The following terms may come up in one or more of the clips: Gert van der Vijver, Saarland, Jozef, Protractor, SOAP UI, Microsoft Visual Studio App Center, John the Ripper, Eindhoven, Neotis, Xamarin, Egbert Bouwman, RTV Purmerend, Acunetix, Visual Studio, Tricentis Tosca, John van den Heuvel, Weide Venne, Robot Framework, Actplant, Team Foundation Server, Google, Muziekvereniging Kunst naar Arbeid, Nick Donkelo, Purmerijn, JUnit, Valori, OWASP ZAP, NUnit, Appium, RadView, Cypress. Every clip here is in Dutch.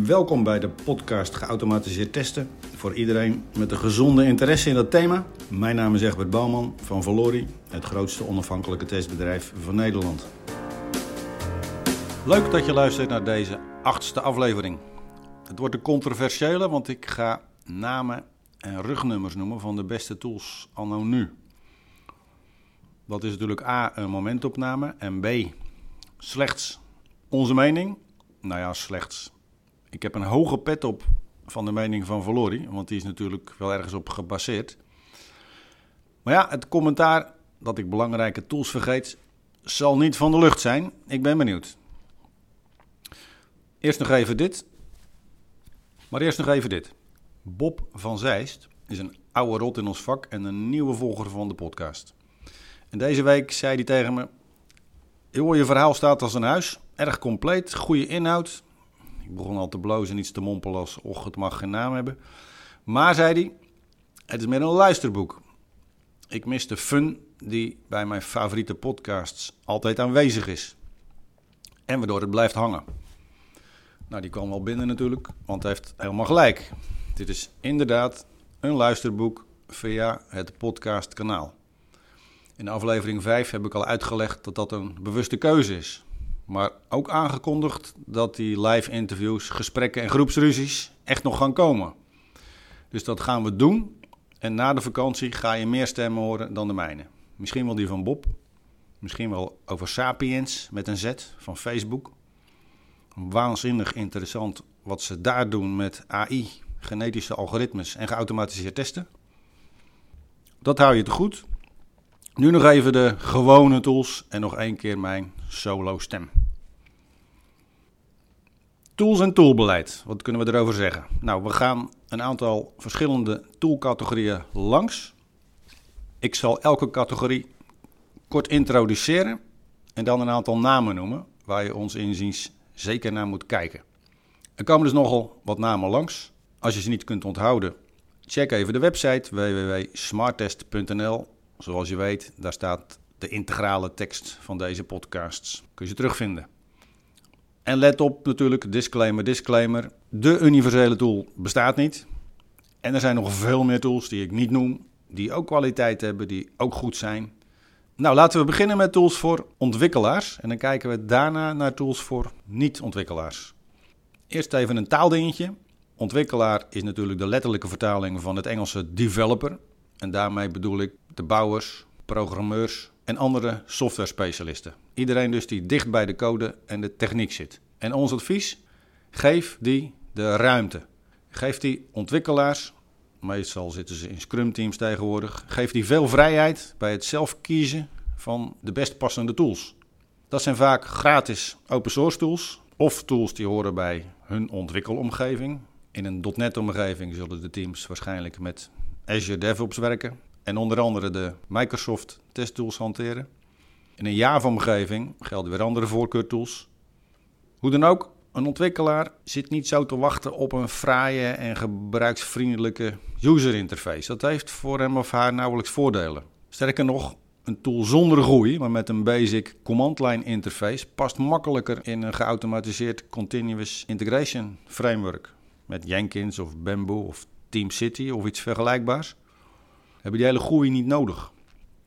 Welkom bij de podcast Geautomatiseerd Testen. Voor iedereen met een gezonde interesse in dat thema. Mijn naam is Egbert Bouwman van Valori, het grootste onafhankelijke testbedrijf van Nederland. Leuk dat je luistert naar deze 8e aflevering. Het wordt een controversiële, want ik ga namen en rugnummers noemen van de beste tools anno nu. Dat is natuurlijk A, een momentopname en B, slechts onze mening. Nou ja, slechts. Ik heb een hoge pet op van de mening van Valori, want die is natuurlijk wel ergens op gebaseerd. Maar ja, het commentaar dat ik belangrijke tools vergeet, zal niet van de lucht zijn. Ik ben benieuwd. Maar eerst nog even dit. Bob van Zeist is een oude rot in ons vak en een nieuwe volger van de podcast. En deze week zei hij tegen me: joh, je verhaal staat als een huis. Erg compleet, goede inhoud. Ik begon al te blozen en iets te mompelen als: och, het mag geen naam hebben. Maar, zei hij, het is meer een luisterboek. Ik mis de fun die bij mijn favoriete podcasts altijd aanwezig is. En waardoor het blijft hangen. Nou, die kwam wel binnen natuurlijk, want hij heeft helemaal gelijk. Dit is inderdaad een luisterboek via het podcastkanaal. In aflevering 5 heb ik al uitgelegd dat dat een bewuste keuze is. Maar ook aangekondigd dat die live interviews, gesprekken en groepsruzies echt nog gaan komen. Dus dat gaan we doen. En na de vakantie ga je meer stemmen horen dan de mijne. Misschien wel die van Bob. Misschien wel over Sapiens met een Z van Facebook. Waanzinnig interessant wat ze daar doen met AI, genetische algoritmes en geautomatiseerd testen. Dat hou je te goed. Nu nog even de gewone tools en nog één keer mijn solo stem. Tools en toolbeleid, wat kunnen we erover zeggen? Nou, we gaan een aantal verschillende toolcategorieën langs. Ik zal elke categorie kort introduceren en dan een aantal namen noemen waar je ons inziens zeker naar moet kijken. Er komen dus nogal wat namen langs. Als je ze niet kunt onthouden, check even de website www.smarttest.nl. Zoals je weet, daar staat de integrale tekst van deze podcasts. Kun je terugvinden. En let op natuurlijk, disclaimer. De universele tool bestaat niet. En er zijn nog veel meer tools die ik niet noem, die ook kwaliteit hebben, die ook goed zijn. Nou, laten we beginnen met tools voor ontwikkelaars. En dan kijken we daarna naar tools voor niet-ontwikkelaars. Eerst even een taaldingetje. Ontwikkelaar is natuurlijk de letterlijke vertaling van het Engelse developer. En daarmee bedoel ik de bouwers, programmeurs en andere software specialisten. Iedereen dus die dicht bij de code en de techniek zit. En ons advies, geef die de ruimte. Geef die ontwikkelaars, meestal zitten ze in scrum teams tegenwoordig, geef die veel vrijheid bij het zelf kiezen van de best passende tools. Dat zijn vaak gratis open source tools of tools die horen bij hun ontwikkelomgeving. In een .NET omgeving zullen de teams waarschijnlijk met Azure DevOps werken en onder andere de Microsoft testtools hanteren. In een Java-omgeving gelden weer andere voorkeurtools. Hoe dan ook, een ontwikkelaar zit niet zo te wachten op een fraaie en gebruiksvriendelijke user interface. Dat heeft voor hem of haar nauwelijks voordelen. Sterker nog, een tool zonder groei, maar met een basic command-line interface past makkelijker in een geautomatiseerd continuous integration framework met Jenkins of Bamboo of Team City of iets vergelijkbaars, hebben die hele groei niet nodig.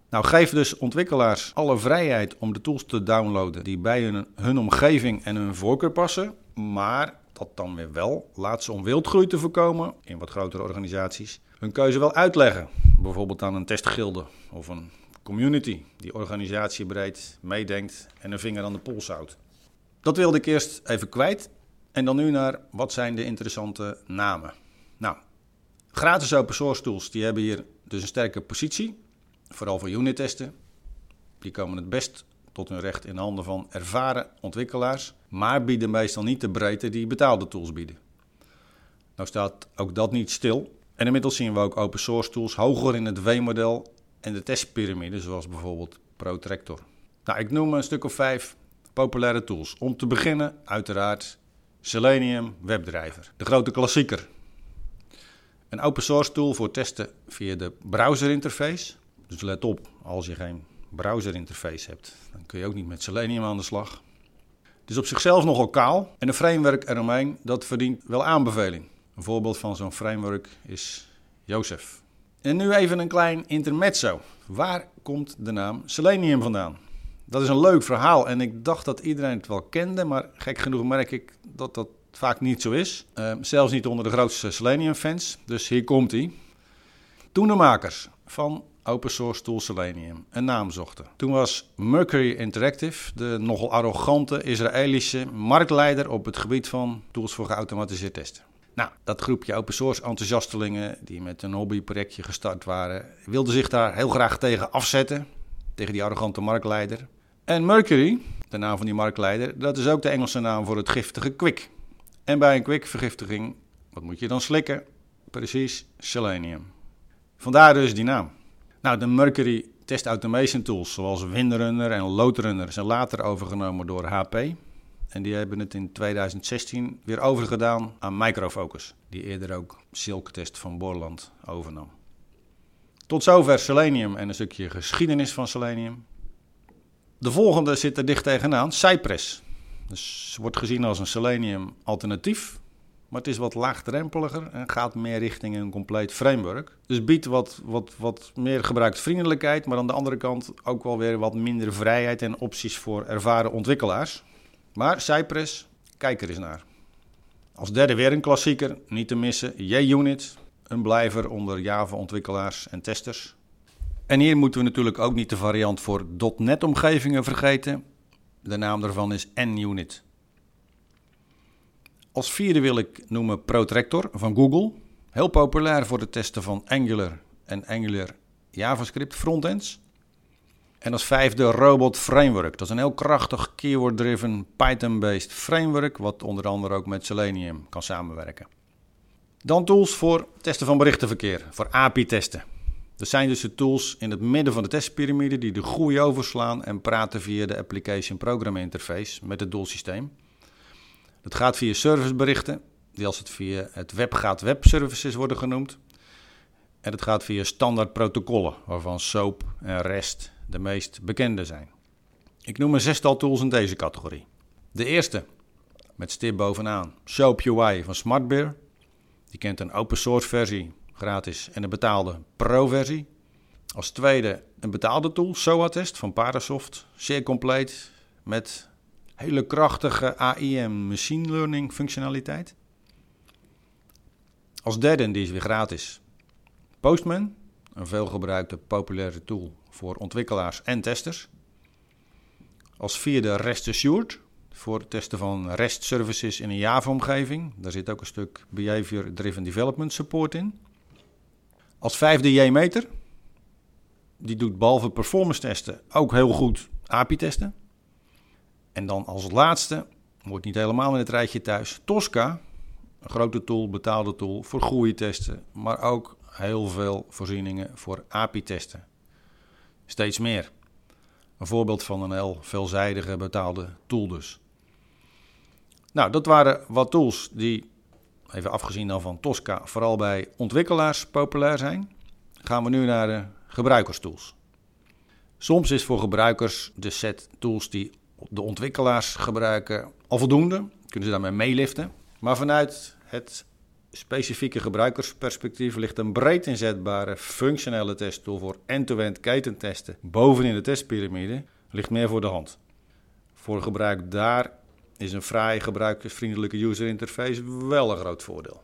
Nou, geef dus ontwikkelaars alle vrijheid om de tools te downloaden die bij hun omgeving en hun voorkeur passen, maar dat dan weer wel. Laat ze om wildgroei te voorkomen, in wat grotere organisaties, hun keuze wel uitleggen. Bijvoorbeeld aan een testgilde of een community die organisatiebreed meedenkt en een vinger aan de pols houdt. Dat wilde ik eerst even kwijt en dan nu naar wat zijn de interessante namen. Nou, gratis open source tools die hebben hier dus een sterke positie, vooral voor unit testen. Die komen het best tot hun recht in de handen van ervaren ontwikkelaars, maar bieden meestal niet de breedte die betaalde tools bieden. Nou staat ook dat niet stil en inmiddels zien we ook open source tools hoger in het W-model en de testpyramide, zoals bijvoorbeeld Protractor. Nou, ik noem een stuk of 5 populaire tools. Om te beginnen uiteraard Selenium WebDriver, de grote klassieker. Een open source tool voor testen via de browserinterface. Dus let op, als je geen browserinterface hebt, dan kun je ook niet met Selenium aan de slag. Dus op zichzelf nogal kaal. En een framework eromheen, dat verdient wel aanbeveling. Een voorbeeld van zo'n framework is Jozef. En nu even een klein intermezzo. Waar komt de naam Selenium vandaan? Dat is een leuk verhaal en ik dacht dat iedereen het wel kende, maar gek genoeg merk ik dat dat vaak niet zo is. Zelfs niet onder de grootste Selenium-fans, dus hier komt-ie. Toen de makers van open source tool Selenium een naam zochten. Toen was Mercury Interactive, de nogal arrogante Israëlische marktleider op het gebied van tools voor geautomatiseerd testen. Nou, dat groepje open source enthousiastelingen die met een hobbyprojectje gestart waren, wilden zich daar heel graag tegen afzetten, tegen die arrogante marktleider. En Mercury, de naam van die marktleider, dat is ook de Engelse naam voor het giftige kwik. En bij een kwikvergiftiging, wat moet je dan slikken? Precies, Selenium. Vandaar dus die naam. Nou, de Mercury Test Automation Tools, zoals Windrunner en Loadrunner, zijn later overgenomen door HP. En die hebben het in 2016 weer overgedaan aan Microfocus, die eerder ook Silktest van Borland overnam. Tot zover Selenium en een stukje geschiedenis van Selenium. De volgende zit er dicht tegenaan, Cypress. Dus wordt gezien als een Selenium alternatief, maar het is wat laagdrempeliger en gaat meer richting een compleet framework. Dus biedt wat meer gebruiksvriendelijkheid, maar aan de andere kant ook wel weer wat minder vrijheid en opties voor ervaren ontwikkelaars. Maar Cypress, kijk er eens naar. Als derde weer een klassieker, niet te missen, JUnit. Een blijver onder Java-ontwikkelaars en testers. En hier moeten we natuurlijk ook niet de variant voor .NET-omgevingen vergeten. De naam daarvan is NUnit. Als vierde wil ik noemen Protractor van Google. Heel populair voor het testen van Angular en Angular JavaScript frontends. En als vijfde Robot Framework. Dat is een heel krachtig keyword-driven Python-based framework, wat onder andere ook met Selenium kan samenwerken. Dan tools voor testen van berichtenverkeer, voor API-testen. Dat zijn dus de tools in het midden van de testpyramide die de groei overslaan en praten via de Application Program Interface met het doelsysteem. Dat gaat via serviceberichten, die als het via het web gaat webservices worden genoemd. En dat gaat via standaard protocollen, waarvan SOAP en REST de meest bekende zijn. Ik noem een zestal tools in deze categorie. De eerste, met stip bovenaan, SOAP UI van SmartBear. Je kent een open source versie, gratis, en een betaalde pro-versie. Als tweede een betaalde tool, SOA-test van Parasoft. Zeer compleet, met hele krachtige AI en machine learning functionaliteit. Als derde, en die is weer gratis, Postman. Een veelgebruikte populaire tool voor ontwikkelaars en testers. Als vierde, REST Assured. Voor het testen van REST-services in een Java-omgeving. Daar zit ook een stuk Behavior-Driven Development Support in. Als vijfde JMeter. Die doet behalve performance testen ook heel goed API-testen. En dan als laatste, wordt niet helemaal in het rijtje thuis, Tosca. Een grote tool, betaalde tool voor groeitesten, maar ook heel veel voorzieningen voor API-testen. Steeds meer. Een voorbeeld van een heel veelzijdige betaalde tool dus. Nou, dat waren wat tools die, even afgezien dan van Tosca, vooral bij ontwikkelaars populair zijn. Gaan we nu naar de gebruikerstools. Soms is voor gebruikers de set tools die de ontwikkelaars gebruiken al voldoende. Kunnen ze daarmee meeliften. Maar vanuit het specifieke gebruikersperspectief ligt een breed inzetbare functionele testtool voor end-to-end ketentesten bovenin de testpyramide, ligt meer voor de hand. Voor gebruik daar is een fraai gebruikersvriendelijke user interface wel een groot voordeel.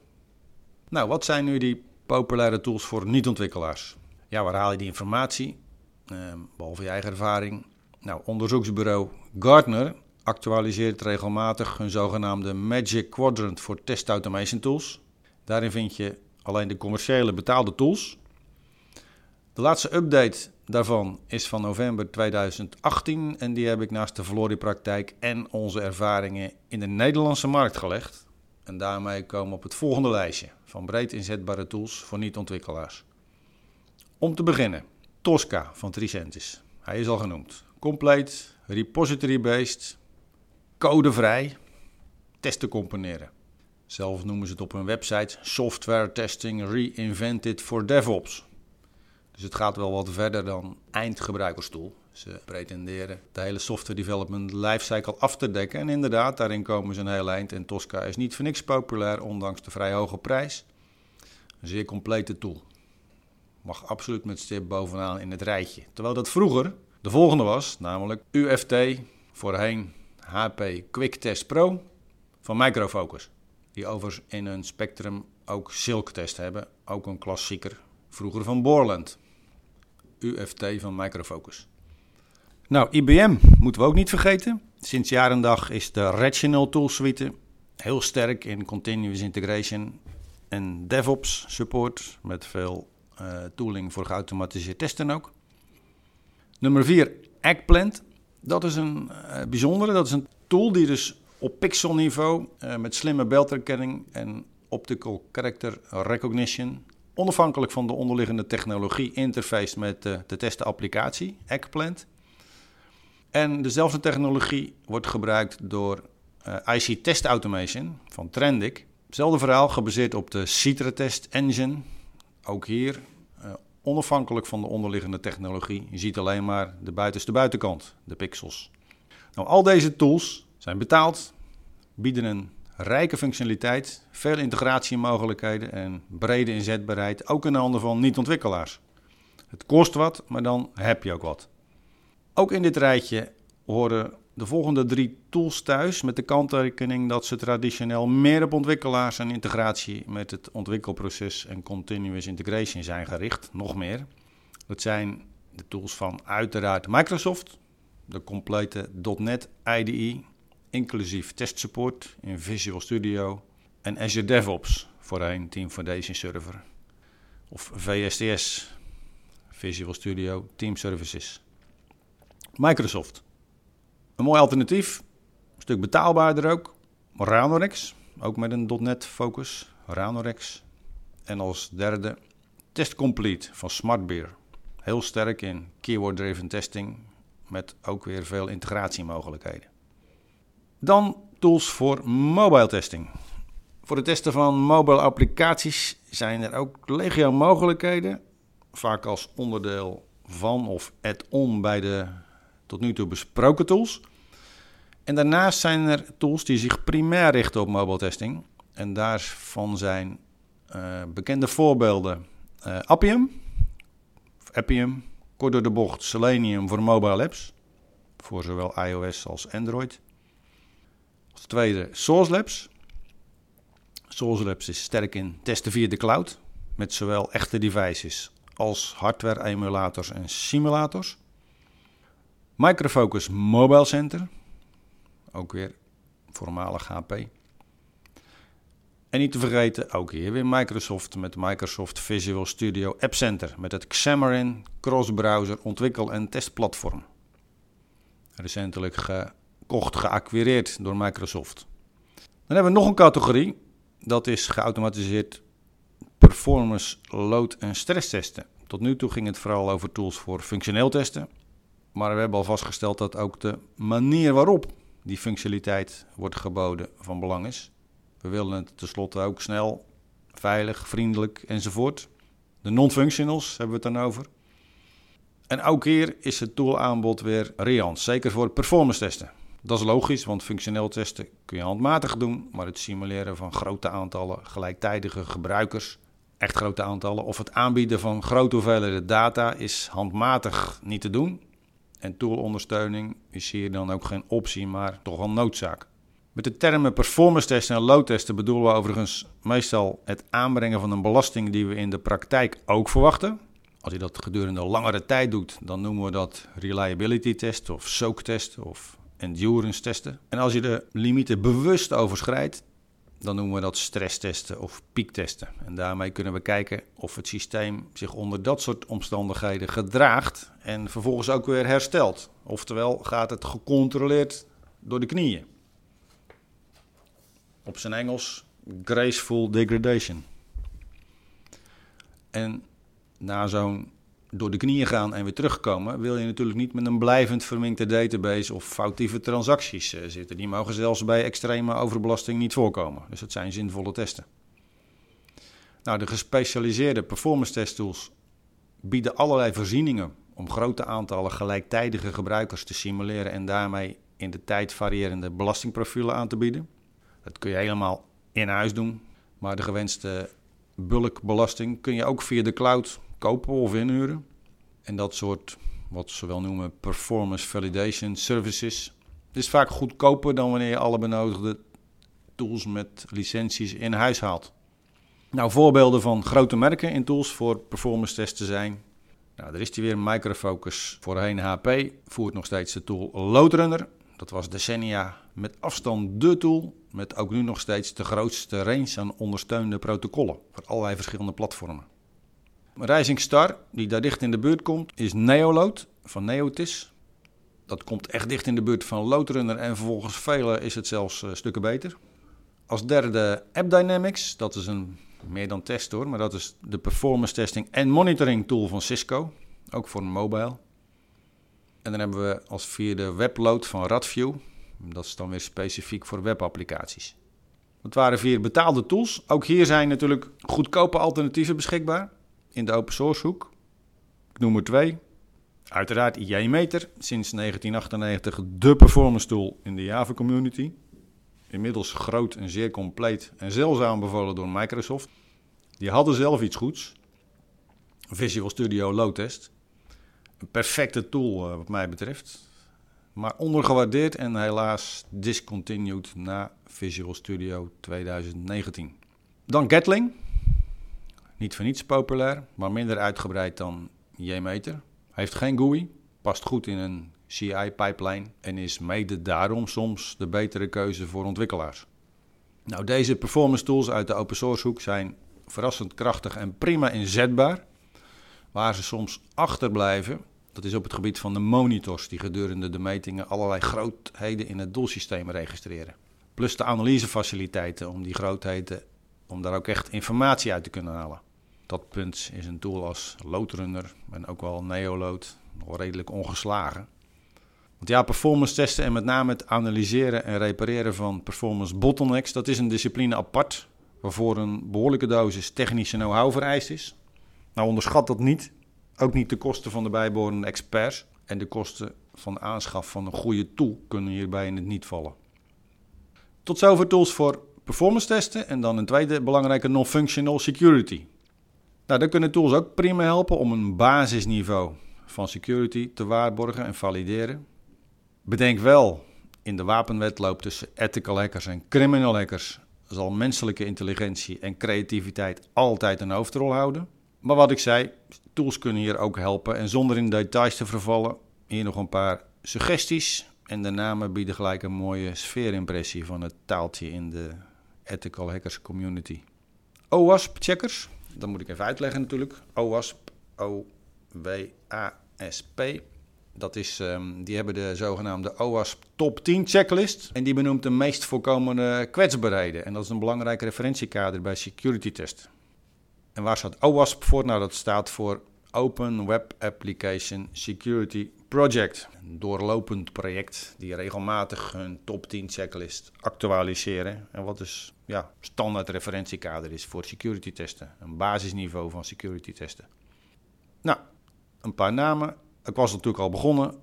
Nou, wat zijn nu die populaire tools voor niet-ontwikkelaars? Ja, waar haal je die informatie? Behalve je eigen ervaring. Nou, onderzoeksbureau Gartner actualiseert regelmatig hun zogenaamde Magic Quadrant voor test automation tools. Daarin vind je alleen de commerciële betaalde tools. De laatste update daarvan is van november 2018 en die heb ik naast de Valori-praktijk en onze ervaringen in de Nederlandse markt gelegd. En daarmee komen we op het volgende lijstje van breed inzetbare tools voor niet-ontwikkelaars. Om te beginnen, Tosca van Tricentis. Hij is al genoemd. Compleet, repository-based, codevrij, testen componeren. Zelf noemen ze het op hun website Software Testing Reinvented for DevOps. Dus het gaat wel wat verder dan eindgebruikerstoel. Ze pretenderen de hele software development lifecycle af te dekken. En inderdaad, daarin komen ze een heel eind. En Tosca is niet voor niks populair, ondanks de vrij hoge prijs. Een zeer complete tool. Mag absoluut met stip bovenaan in het rijtje. Terwijl dat vroeger de volgende was, namelijk UFT, voorheen HP QuickTest Pro van Microfocus. Die overigens in hun spectrum ook Silktest hebben, ook een klassieker, vroeger van Borland. UFT van Microfocus. Nou, IBM moeten we ook niet vergeten. Sinds jaar en dag is de Rational Tool Suite heel sterk in Continuous Integration en DevOps support, met veel tooling voor geautomatiseerd testen ook. Nummer 4, Actplant. Dat is een bijzondere. Dat is een tool die dus op pixelniveau met slimme beeldherkenning en optical character recognition, onafhankelijk van de onderliggende technologie, interface met de testenapplicatie, Actplant. En dezelfde technologie wordt gebruikt door IC Test Automation van Trendic. Hetzelfde verhaal, gebaseerd op de Cypress engine. Ook hier, onafhankelijk van de onderliggende technologie. Je ziet alleen maar de buitenste buitenkant, de pixels. Nou, al deze tools zijn betaald, bieden een rijke functionaliteit, veel integratiemogelijkheden en brede inzetbaarheid, ook in de handen van niet-ontwikkelaars. Het kost wat, maar dan heb je ook wat. Ook in dit rijtje horen de volgende 3 tools thuis, met de kanttekening dat ze traditioneel meer op ontwikkelaars en integratie met het ontwikkelproces en continuous integration zijn gericht, nog meer. Dat zijn de tools van uiteraard Microsoft, de complete .NET IDE, inclusief testsupport in Visual Studio en Azure DevOps, voorheen Team Foundation Server, of VSTS, Visual Studio Team Services. Microsoft. Een mooi alternatief, een stuk betaalbaarder ook. Ranorex, ook met een .NET focus, Ranorex. En als derde, Test Complete van SmartBear. Heel sterk in keyword-driven testing, met ook weer veel integratiemogelijkheden. Dan tools voor mobile testing. Voor het testen van mobile applicaties zijn er ook legio mogelijkheden, vaak als onderdeel van of add-on bij de tot nu toe besproken tools. En daarnaast zijn er tools die zich primair richten op mobile testing. En daarvan zijn bekende voorbeelden Appium, kort door de bocht Selenium voor mobile apps, voor zowel iOS als Android. Als tweede Source Labs. Source Labs is sterk in testen via de cloud, met zowel echte devices als hardware emulators en simulators. Microfocus Mobile Center, ook weer voormalig HP. En niet te vergeten, ook hier weer Microsoft met Microsoft Visual Studio App Center, met het Xamarin cross-browser ontwikkel- en testplatform. Recentelijk geacquireerd door Microsoft. Dan hebben we nog een categorie, dat is geautomatiseerd performance, load en stress testen. Tot nu toe ging het vooral over tools voor functioneel testen. Maar we hebben al vastgesteld dat ook de manier waarop die functionaliteit wordt geboden van belang is. We willen het tenslotte ook snel, veilig, vriendelijk enzovoort. De non-functionals hebben we het dan over. En ook hier is het toolaanbod weer riant, zeker voor performance testen. Dat is logisch, want functioneel testen kun je handmatig doen, maar het simuleren van grote aantallen gelijktijdige gebruikers, echt grote aantallen, of het aanbieden van grote hoeveelheden data is handmatig niet te doen. En toolondersteuning is hier dan ook geen optie, maar toch wel noodzaak. Met de termen performance testen en load testen bedoelen we overigens meestal het aanbrengen van een belasting die we in de praktijk ook verwachten. Als je dat gedurende langere tijd doet, dan noemen we dat reliability test of SOAP test of endurance testen. En als je de limieten bewust overschrijdt, dan noemen we dat stress testen of piektesten. En daarmee kunnen we kijken of het systeem zich onder dat soort omstandigheden gedraagt en vervolgens ook weer herstelt. Oftewel gaat het gecontroleerd door de knieën. Op zijn Engels, graceful degradation. En na zo'n door de knieën gaan en weer terugkomen, wil je natuurlijk niet met een blijvend verminkte database of foutieve transacties zitten. Die mogen zelfs bij extreme overbelasting niet voorkomen. Dus dat zijn zinvolle testen. Nou, de gespecialiseerde performance test tools bieden allerlei voorzieningen om grote aantallen gelijktijdige gebruikers te simuleren en daarmee in de tijd variërende belastingprofielen aan te bieden. Dat kun je helemaal in huis doen, maar de gewenste bulkbelasting kun je ook via de cloud kopen of inhuren. En dat soort, wat ze wel noemen, performance validation services, is vaak goedkoper dan wanneer je alle benodigde tools met licenties in huis haalt. Nou, voorbeelden van grote merken in tools voor performance testen zijn. Nou, er is die weer, Microfocus, voorheen HP, voert nog steeds de tool Loadrunner. Dat was decennia met afstand de tool, met ook nu nog steeds de grootste range aan ondersteunde protocollen voor allerlei verschillende platformen. Rising Star, die daar dicht in de buurt komt, is Neoload van Neotis. Dat komt echt dicht in de buurt van Loadrunner en volgens velen is het zelfs stukken beter. Als derde AppDynamics, dat is een meer dan test hoor, maar dat is de performance testing en monitoring tool van Cisco, ook voor mobile. En dan hebben we als vierde Webload van Radview, dat is dan weer specifiek voor webapplicaties. Dat waren vier betaalde tools. Ook hier zijn natuurlijk goedkope alternatieven beschikbaar in de open source hoek. Ik noem er twee. Uiteraard JMeter, sinds 1998 de performance tool in de Java community. Inmiddels groot en zeer compleet en zelfs aanbevolen door Microsoft. Die hadden zelf iets goeds. Visual Studio Loadtest. Een perfecte tool wat mij betreft. Maar ondergewaardeerd en helaas discontinued na Visual Studio 2019. Dan Gatling. Niet voor niets populair, maar minder uitgebreid dan JMeter. Hij heeft geen GUI, past goed in een CI-pipeline en is mede daarom soms de betere keuze voor ontwikkelaars. Nou, deze performance tools uit de open source hoek zijn verrassend krachtig en prima inzetbaar. Waar ze soms achterblijven, dat is op het gebied van de monitors die gedurende de metingen allerlei grootheden in het doelsysteem registreren. Plus de analysefaciliteiten om die grootheden, om daar ook echt informatie uit te kunnen halen. Dat punt is een tool als Loadrunner en ook wel Neoload nog redelijk ongeslagen. Want ja, performance testen en met name het analyseren en repareren van performance bottlenecks, dat is een discipline apart, waarvoor een behoorlijke dosis technische know-how vereist is. Nou, onderschat dat niet. Ook niet de kosten van de bijbehorende experts. En de kosten van de aanschaf van een goede tool kunnen hierbij in het niet vallen. Tot zover tools voor performance testen en dan een tweede belangrijke non-functional security. Nou, daar kunnen tools ook prima helpen om een basisniveau van security te waarborgen en valideren. Bedenk wel, in de wapenwedloop tussen ethical hackers en criminal hackers zal menselijke intelligentie en creativiteit altijd een hoofdrol houden. Maar wat ik zei, tools kunnen hier ook helpen. En zonder in details te vervallen, hier nog een paar suggesties. En de namen bieden gelijk een mooie sfeerimpressie van het taaltje in de ethical hackers community. OWASP-checkers, dat moet ik even uitleggen natuurlijk. OWASP, O-W-A-S-P. Dat is, die hebben de zogenaamde OWASP Top 10 checklist. En die benoemt de meest voorkomende kwetsbaarheden. En dat is een belangrijk referentiekader bij security testen. En waar staat OWASP voor? Nou, dat staat voor Open Web Application Security Project. Een doorlopend project die regelmatig hun top 10 checklist actualiseren. En wat dus standaard referentiekader is voor security testen. Een basisniveau van security testen. Nou, een paar namen. Ik was natuurlijk al begonnen.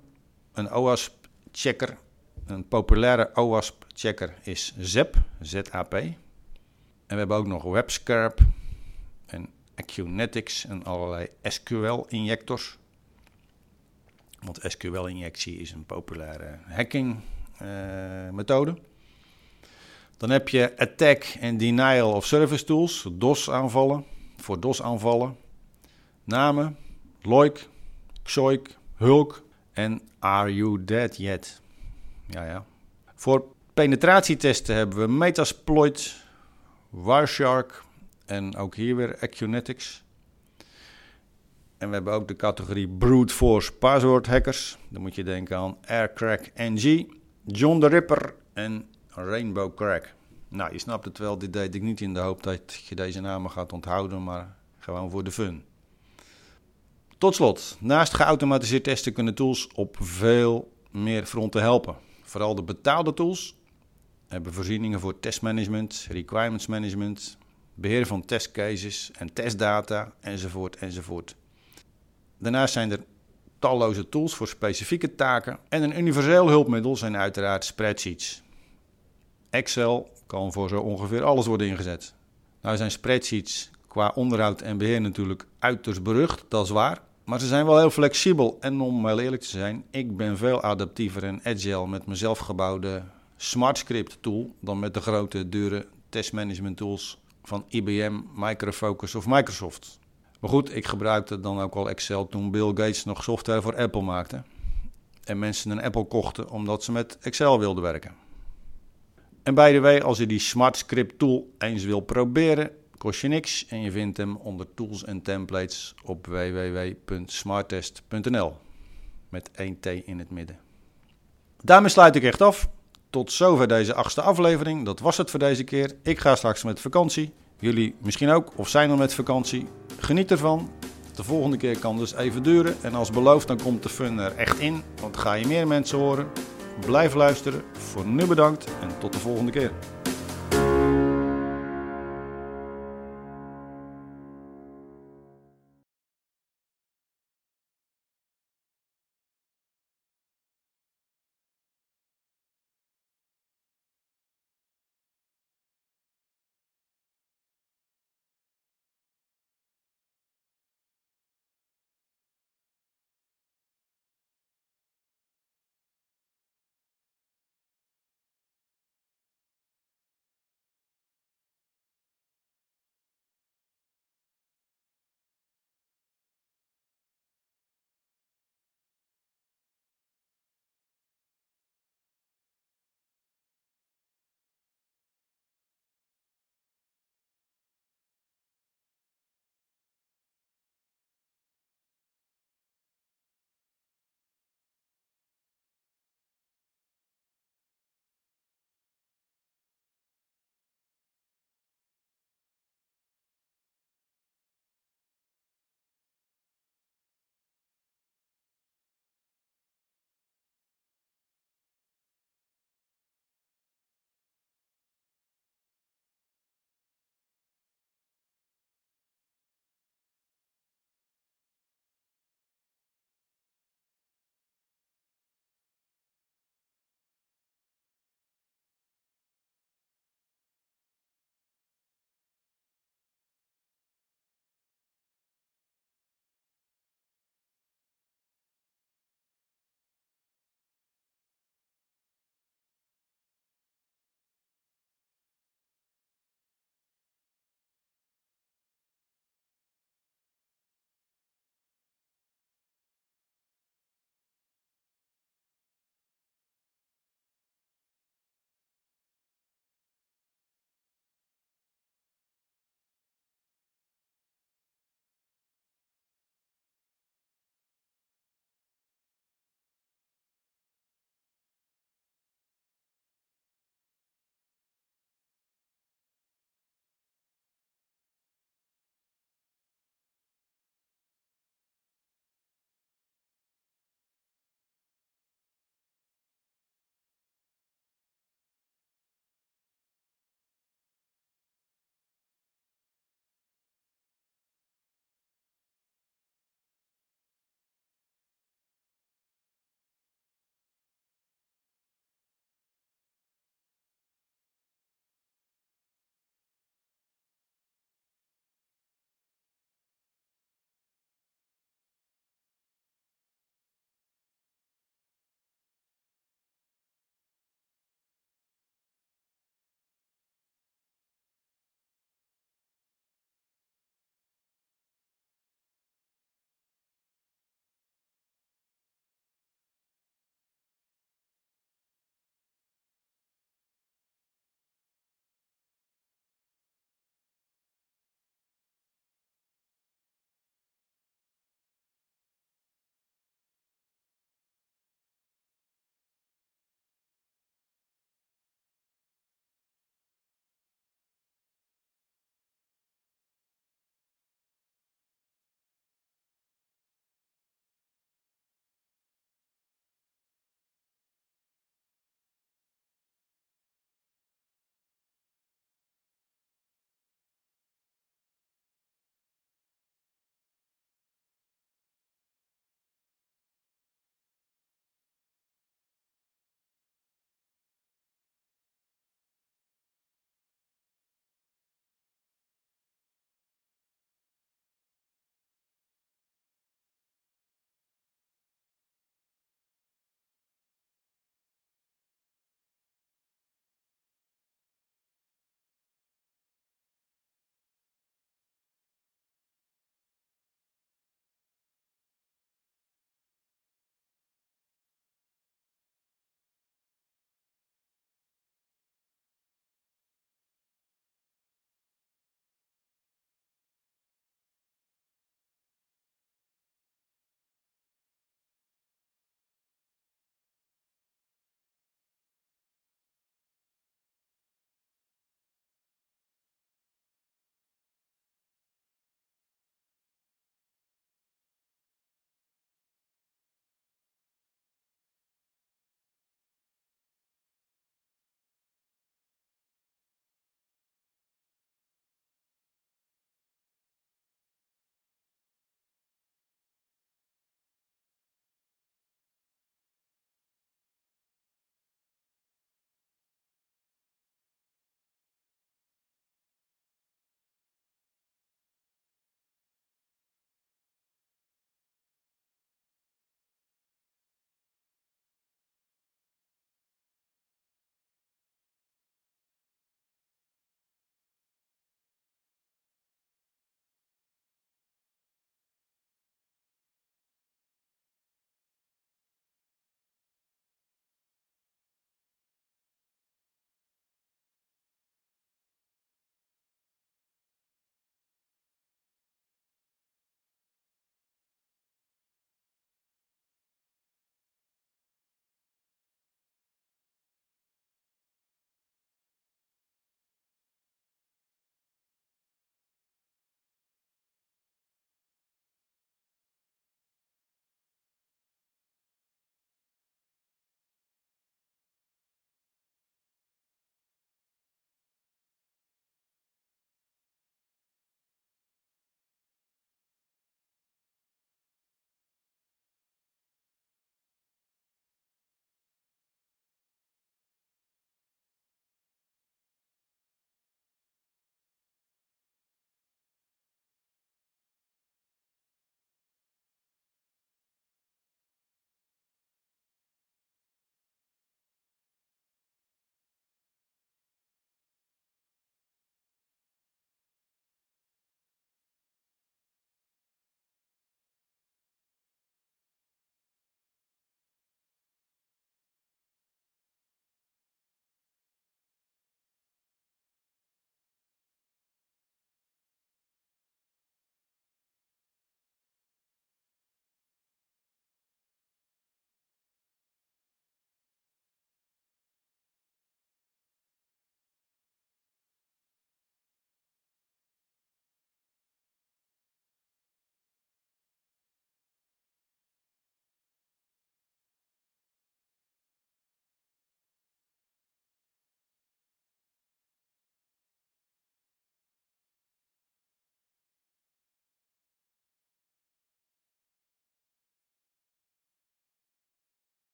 Een OWASP-checker, een populaire OWASP-checker is ZAP, Z-A-P. En we hebben ook nog WebScarab en Acunetix en allerlei SQL-injectors. Want SQL-injectie is een populaire hacking-methode. Dan heb je Attack and Denial of Service Tools, DOS-aanvallen, voor DOS-aanvallen. Namen, LOIC, XOIC, HULK en Are You Dead Yet? Ja. Voor penetratietesten hebben we Metasploit, Wireshark en ook hier weer Acunetix. En we hebben ook de categorie Brute Force Password Hackers. Dan moet je denken aan Aircrack NG, John the Ripper en Rainbow Crack. Nou, je snapt het wel, dit deed ik niet in de hoop dat je deze namen gaat onthouden, maar gewoon voor de fun. Tot slot, naast geautomatiseerd testen kunnen tools op veel meer fronten helpen. Vooral de betaalde tools hebben voorzieningen voor testmanagement, requirements management, beheer van testcases en testdata, enzovoort. Daarnaast zijn er talloze tools voor specifieke taken en een universeel hulpmiddel zijn uiteraard spreadsheets. Excel kan voor zo ongeveer alles worden ingezet. Nou zijn spreadsheets qua onderhoud en beheer natuurlijk uiterst berucht, dat is waar. Maar ze zijn wel heel flexibel en om heel eerlijk te zijn, ik ben veel adaptiever en agile met mijn zelfgebouwde SmartScript tool dan met de grote, dure testmanagement tools van IBM, Microfocus of Microsoft. Maar goed, ik gebruikte dan ook al Excel toen Bill Gates nog software voor Apple maakte. En mensen een Apple kochten omdat ze met Excel wilden werken. En by the way, als je die SmartScript tool eens wil proberen, kost je niks en je vindt hem onder tools en templates op www.smarttest.nl. Met 1 T in het midden. Daarmee sluit ik echt af. Tot zover deze 8e aflevering. Dat was het voor deze keer. Ik ga straks met vakantie. Jullie misschien ook of zijn al met vakantie. Geniet ervan. De volgende keer kan dus even duren. En als beloofd dan komt de fun er echt in. Want ga je meer mensen horen. Blijf luisteren. Voor nu bedankt en tot de volgende keer.